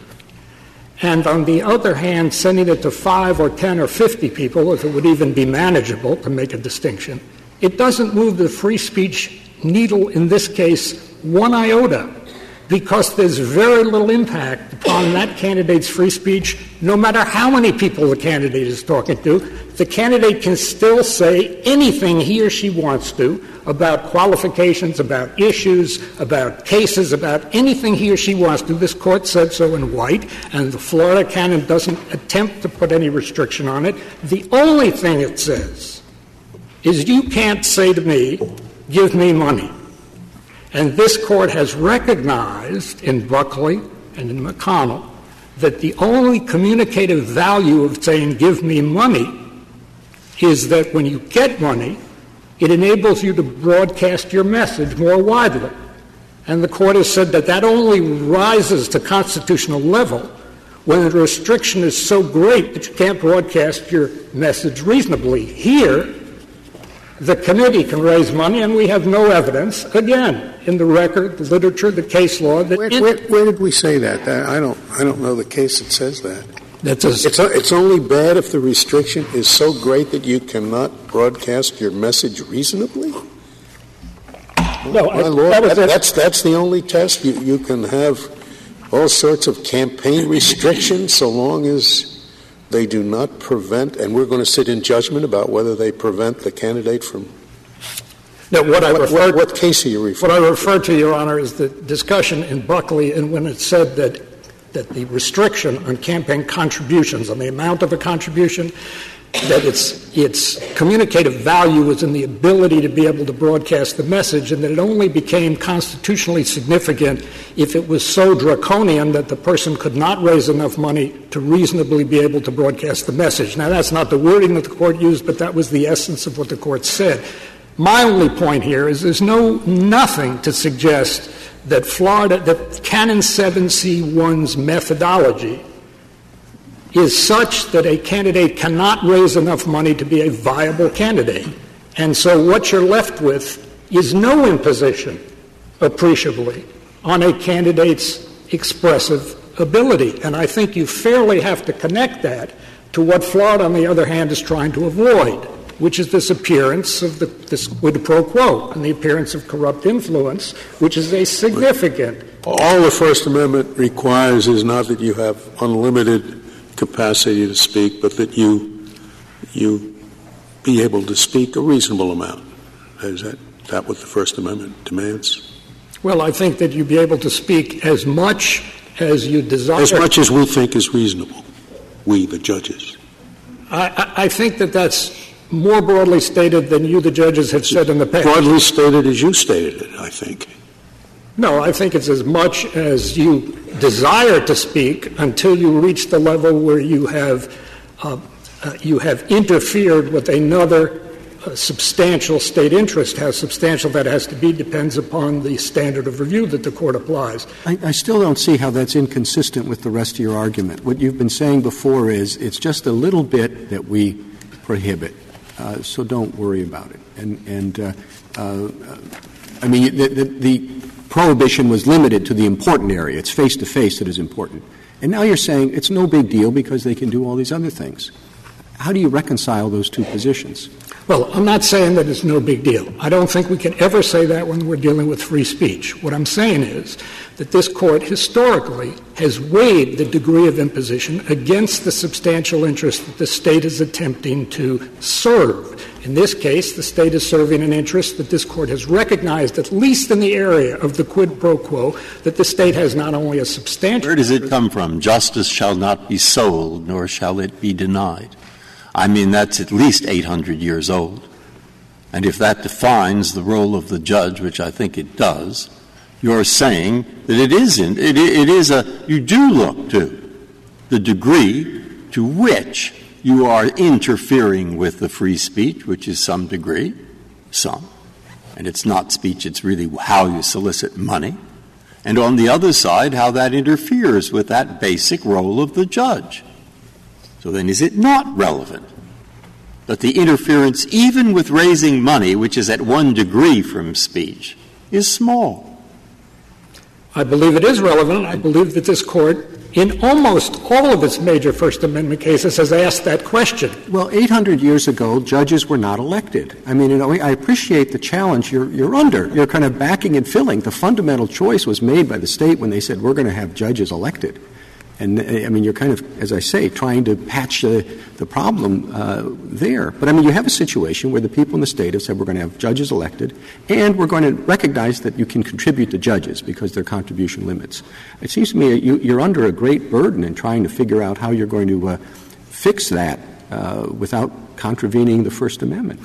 and on the other hand, sending it to 5 or 10 or 50 people, if it would even be manageable to make a distinction, it doesn't move the free speech needle in this case one iota, because there's very little impact upon that candidate's free speech, no matter how many people the candidate is talking to. The candidate can still say anything he or she wants to about qualifications, about issues, about cases, about anything he or she wants to. This Court said so in White, and the Florida canon doesn't attempt to put any restriction on it. The only thing it says is you can't say to me, give me money. And this Court has recognized in Buckley and in McConnell that the only communicative value of saying, give me money, is that when you get money, it enables you to broadcast your message more widely. And the Court has said that that only rises to constitutional level when the restriction is so great that you can't broadcast your message reasonably. Here, the committee can raise money, and we have no evidence, again, in the record, the literature, the case law. That where did we say that? I don't know the case that says that. It's only bad if the restriction is so great that you cannot broadcast your message reasonably? No, my Lord, that's the only test. You can have all sorts of campaign restrictions so long as they do not prevent, and we're going to sit in judgment about whether they prevent the candidate from. Now, what case are you referring to? What I refer to, Your Honor, is the discussion in Buckley, and when it said that the restriction on campaign contributions, on the amount of a contribution, that its communicative value was in the ability to be able to broadcast the message, and that it only became constitutionally significant if it was so draconian that the person could not raise enough money to reasonably be able to broadcast the message. Now, that's not the wording that the Court used, but that was the essence of what the Court said. My only point here is there's nothing to suggest that that Canon 7C1's methodology is such that a candidate cannot raise enough money to be a viable candidate. And so what you're left with is no imposition, appreciably, on a candidate's expressive ability. And I think you fairly have to connect that to what Florida, on the other hand, is trying to avoid, which is this appearance of this quid pro quo and the appearance of corrupt influence, which is a significant. All the First Amendment requires is not that you have unlimited capacity to speak, but that you be able to speak a reasonable amount. Is that what the First Amendment demands? Well, I think that you be able to speak as much as you desire. As much as we think is reasonable, we, the judges. I think that that's more broadly stated than you, the judges, have said in the past. Broadly stated as you stated it, I think. No, I think it's as much as you desire to speak until you reach the level where you have interfered with another a substantial state interest. How substantial that has to be depends upon the standard of review that the Court applies. I still don't see how that's inconsistent with the rest of your argument. What you've been saying before is it's just a little bit that we prohibit, so don't worry about it. And I mean, the prohibition was limited to the important area. It's face-to-face that is important. And now you're saying it's no big deal because they can do all these other things. How do you reconcile those two positions? Well, I'm not saying that it's no big deal. I don't think we can ever say that when we're dealing with free speech. What I'm saying is that this Court historically has weighed the degree of imposition against the substantial interest that the state is attempting to serve. In this case, the state is serving an interest that this Court has recognized, at least in the area of the quid pro quo, that the state has not only a substantial— Where does it come from? Justice shall not be sold, nor shall it be denied. I mean, that's at least 800 years old. And if that defines the role of the judge, which I think it does, you're saying that it isn't. It is you do look to the degree to which you are interfering with the free speech, which is some degree, and it's not speech, it's really how you solicit money, and on the other side, how that interferes with that basic role of the judge. So then is it not relevant that the interference, even with raising money, which is at 1 degree from speech, is small? I believe it is relevant. I believe that this Court, in almost all of its major First Amendment cases, has asked that question. Well, 800 years ago, judges were not elected. I mean, in a way, I appreciate the challenge you're under. You're kind of backing and filling. The fundamental choice was made by the state when they said, we're going to have judges elected. And, I mean, you're kind of, as I say, trying to patch the problem there. But, I mean, you have a situation where the people in the state have said we're going to have judges elected and we're going to recognize that you can contribute to judges because their contribution limits. It seems to me you're under a great burden in trying to figure out how you're going to fix that without contravening the First Amendment.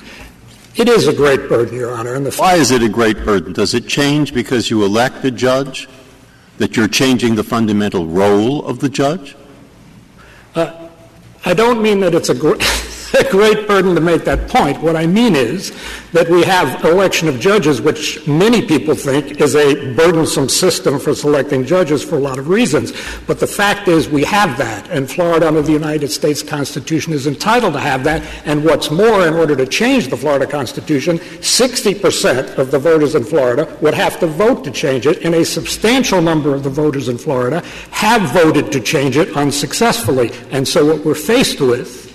It is a great burden, Your Honor. Why is it a great burden? Does it change because you elect a judge? That you're changing the fundamental role of the judge? I don't mean that it's a great burden to make that point. What I mean is that we have election of judges, which many people think is a burdensome system for selecting judges for a lot of reasons. But the fact is we have that, and Florida under the United States Constitution is entitled to have that. And what's more, in order to change the Florida Constitution, 60% of the voters in Florida would have to vote to change it, and a substantial number of the voters in Florida have voted to change it unsuccessfully. And so what we're faced with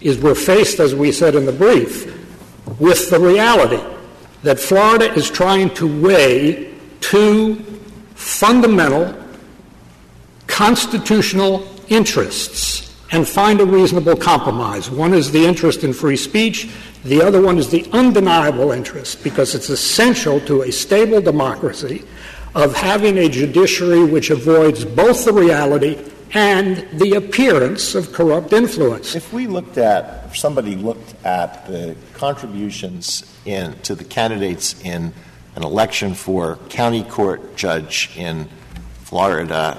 is we're faced, as we said in the brief, with the reality that Florida is trying to weigh two fundamental constitutional interests and find a reasonable compromise. One is the interest in free speech. The other one is the undeniable interest, because it's essential to a stable democracy, of having a judiciary which avoids both the reality and the appearance of corrupt influence. If somebody looked at the contributions to the candidates in an election for county court judge in Florida,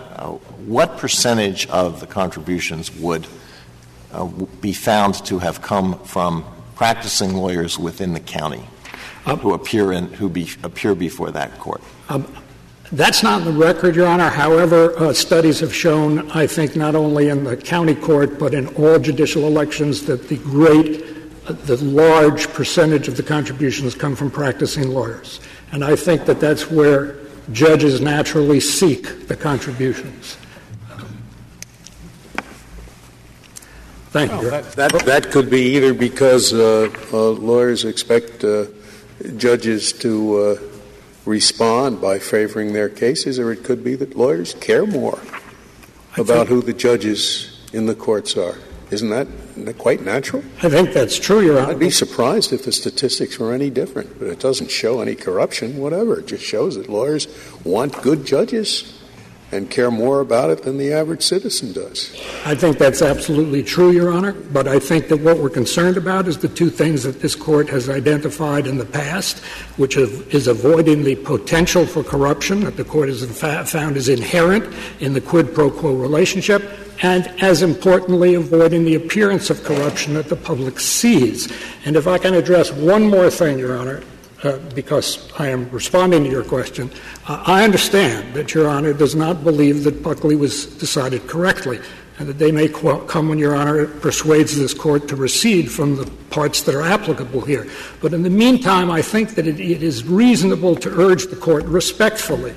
what percentage of the contributions would be found to have come from practicing lawyers within the county who appear before that court? That's not in the record, Your Honor. However, studies have shown, I think, not only in the county court but in all judicial elections, that the large percentage of the contributions come from practicing lawyers. And I think that that's where judges naturally seek the contributions. Thank you. That could be either because lawyers expect judges to respond by favoring their cases, or it could be that lawyers care more about who the judges in the courts are. Isn't that quite natural? I think that's true, Your Honor. I'd be surprised if the statistics were any different, but it doesn't show any corruption, whatever. It just shows that lawyers want good judges, and care more about it than the average citizen does. I think that's absolutely true, Your Honor, but I think that what we're concerned about is the two things that this Court has identified in the past, which is avoiding the potential for corruption that the Court has found is inherent in the quid pro quo relationship, and, as importantly, avoiding the appearance of corruption that the public sees. And if I can address one more thing, Your Honor, because I am responding to your question, I understand that Your Honor does not believe that Buckley was decided correctly, and that they may come when Your Honor persuades this Court to recede from the parts that are applicable here. But in the meantime, I think that it is reasonable to urge the Court respectfully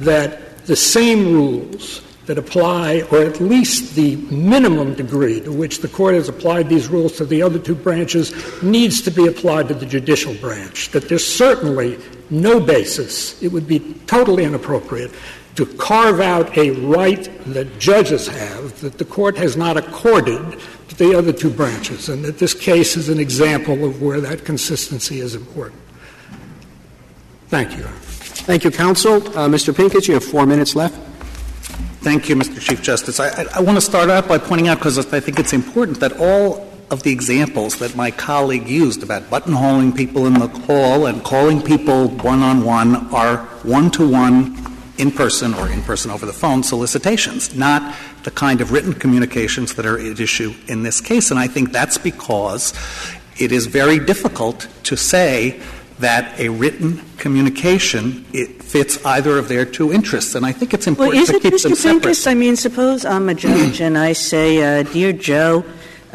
that the same rules that apply, or at least the minimum degree to which the Court has applied these rules to the other two branches, needs to be applied to the judicial branch, that there's certainly no basis. It would be totally inappropriate to carve out a right that judges have that the Court has not accorded to the other two branches, and that this case is an example of where that consistency is important. Thank you. Thank you, counsel. Mr. Pinkett, you have 4 minutes left. Thank you, Mr. Chief Justice. I want to start out by pointing out, because I think it's important, that all of the examples that my colleague used about buttonholing people in the hall and calling people one-on-one are one-to-one in-person or in-person over-the-phone solicitations, not the kind of written communications that are at issue in this case. And I think that's because it is very difficult to say that a written communication, it fits either of their two interests. And I think it's important to keep them separate. Well, is it, Mr. Pincus? I mean, suppose I'm a judge and I say, dear Joe,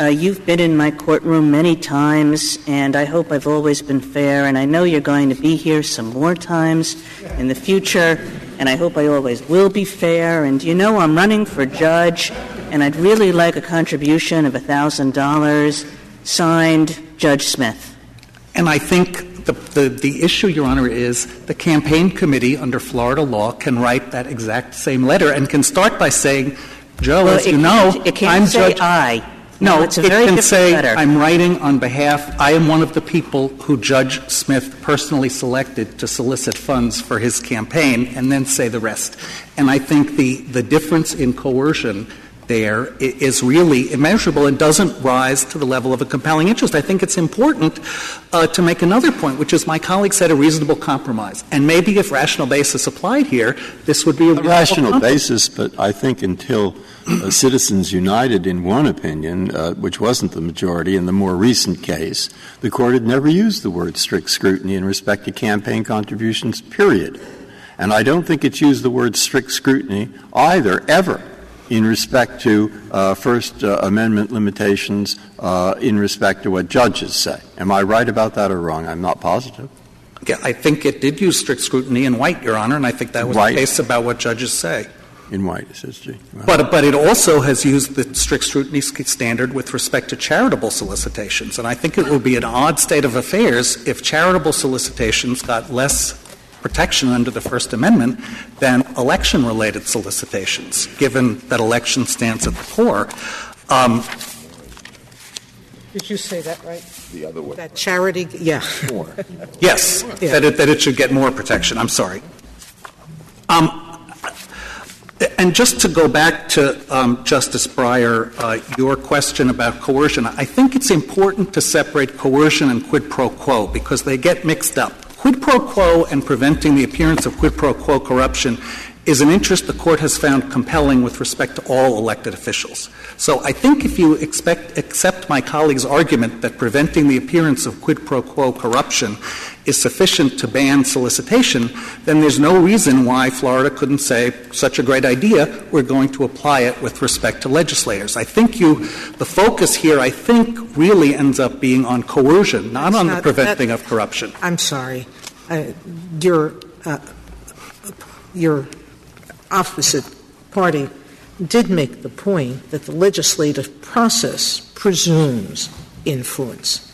you've been in my courtroom many times, and I hope I've always been fair, and I know you're going to be here some more times in the future, and I hope I always will be fair, and you know I'm running for judge, and I'd really like a contribution of $1,000, signed Judge Smith. And I think The issue, Your Honor, is the campaign committee under Florida law can write that exact same letter and can start by saying, Joe, well, as you know, I'm Judge — It can't say I. No, it's a very different letter. It can say I'm writing on behalf — I am one of the people who Judge Smith personally selected to solicit funds for his campaign, and then say the rest. And I think the difference in coercion there is really immeasurable and doesn't rise to the level of a compelling interest. I think it's important to make another point, which is my colleague said a reasonable compromise. And maybe if rational basis applied here, this would be a rational compromise. But I think until Citizens United, in one opinion, which wasn't the majority in the more recent case, the Court had never used the word strict scrutiny in respect to campaign contributions, period. And I don't think it's used the word strict scrutiny either, ever, in respect to First Amendment limitations, in respect to what judges say. Am I right about that or wrong? I'm not positive. Yeah, I think it did use strict scrutiny in White, Your Honor, and I think that was the case about what judges say. In White, it says G. Wow. But it also has used the strict scrutiny standard with respect to charitable solicitations, and I think it would be an odd state of affairs if charitable solicitations got less protection under the First Amendment than election-related solicitations, given that election stands at the core. Did you say that right? The other way. That charity? Yeah. More. Yes, yeah. That it should get more protection. I'm sorry. And just to go back to Justice Breyer, your question about coercion, I think it's important to separate coercion and quid pro quo because they get mixed up. Quid pro quo and preventing the appearance of quid pro quo corruption is an interest the Court has found compelling with respect to all elected officials. So I think if you accept my colleague's argument that preventing the appearance of quid pro quo corruption is sufficient to ban solicitation, then there's no reason why Florida couldn't say, such a great idea, we're going to apply it with respect to legislators. I think the focus here, I think, really ends up being on coercion, not on the preventing of corruption. I'm sorry. Your opposite party did make the point that the legislative process presumes influence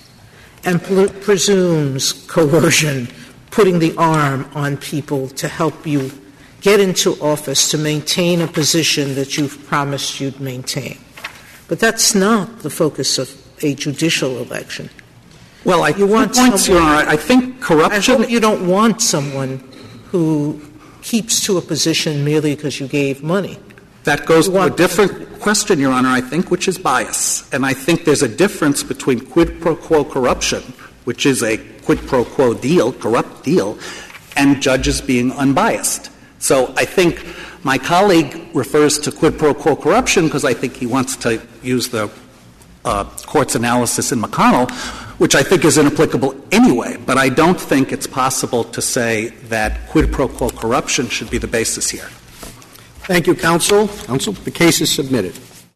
and presumes coercion, putting the arm on people to help you get into office, to maintain a position that you've promised you'd maintain. But that's not the focus of a judicial election. Well, I think corruption — I hope you don't want someone who keeps to a position merely because you gave money. That goes to a different question, Your Honor, I think, which is bias. And I think there's a difference between quid pro quo corruption, which is a quid pro quo deal, corrupt deal, and judges being unbiased. So I think my colleague refers to quid pro quo corruption because I think he wants to use the court's analysis in McConnell, which I think is inapplicable anyway. But I don't think it's possible to say that quid pro quo corruption should be the basis here. Thank you, counsel. The case is submitted.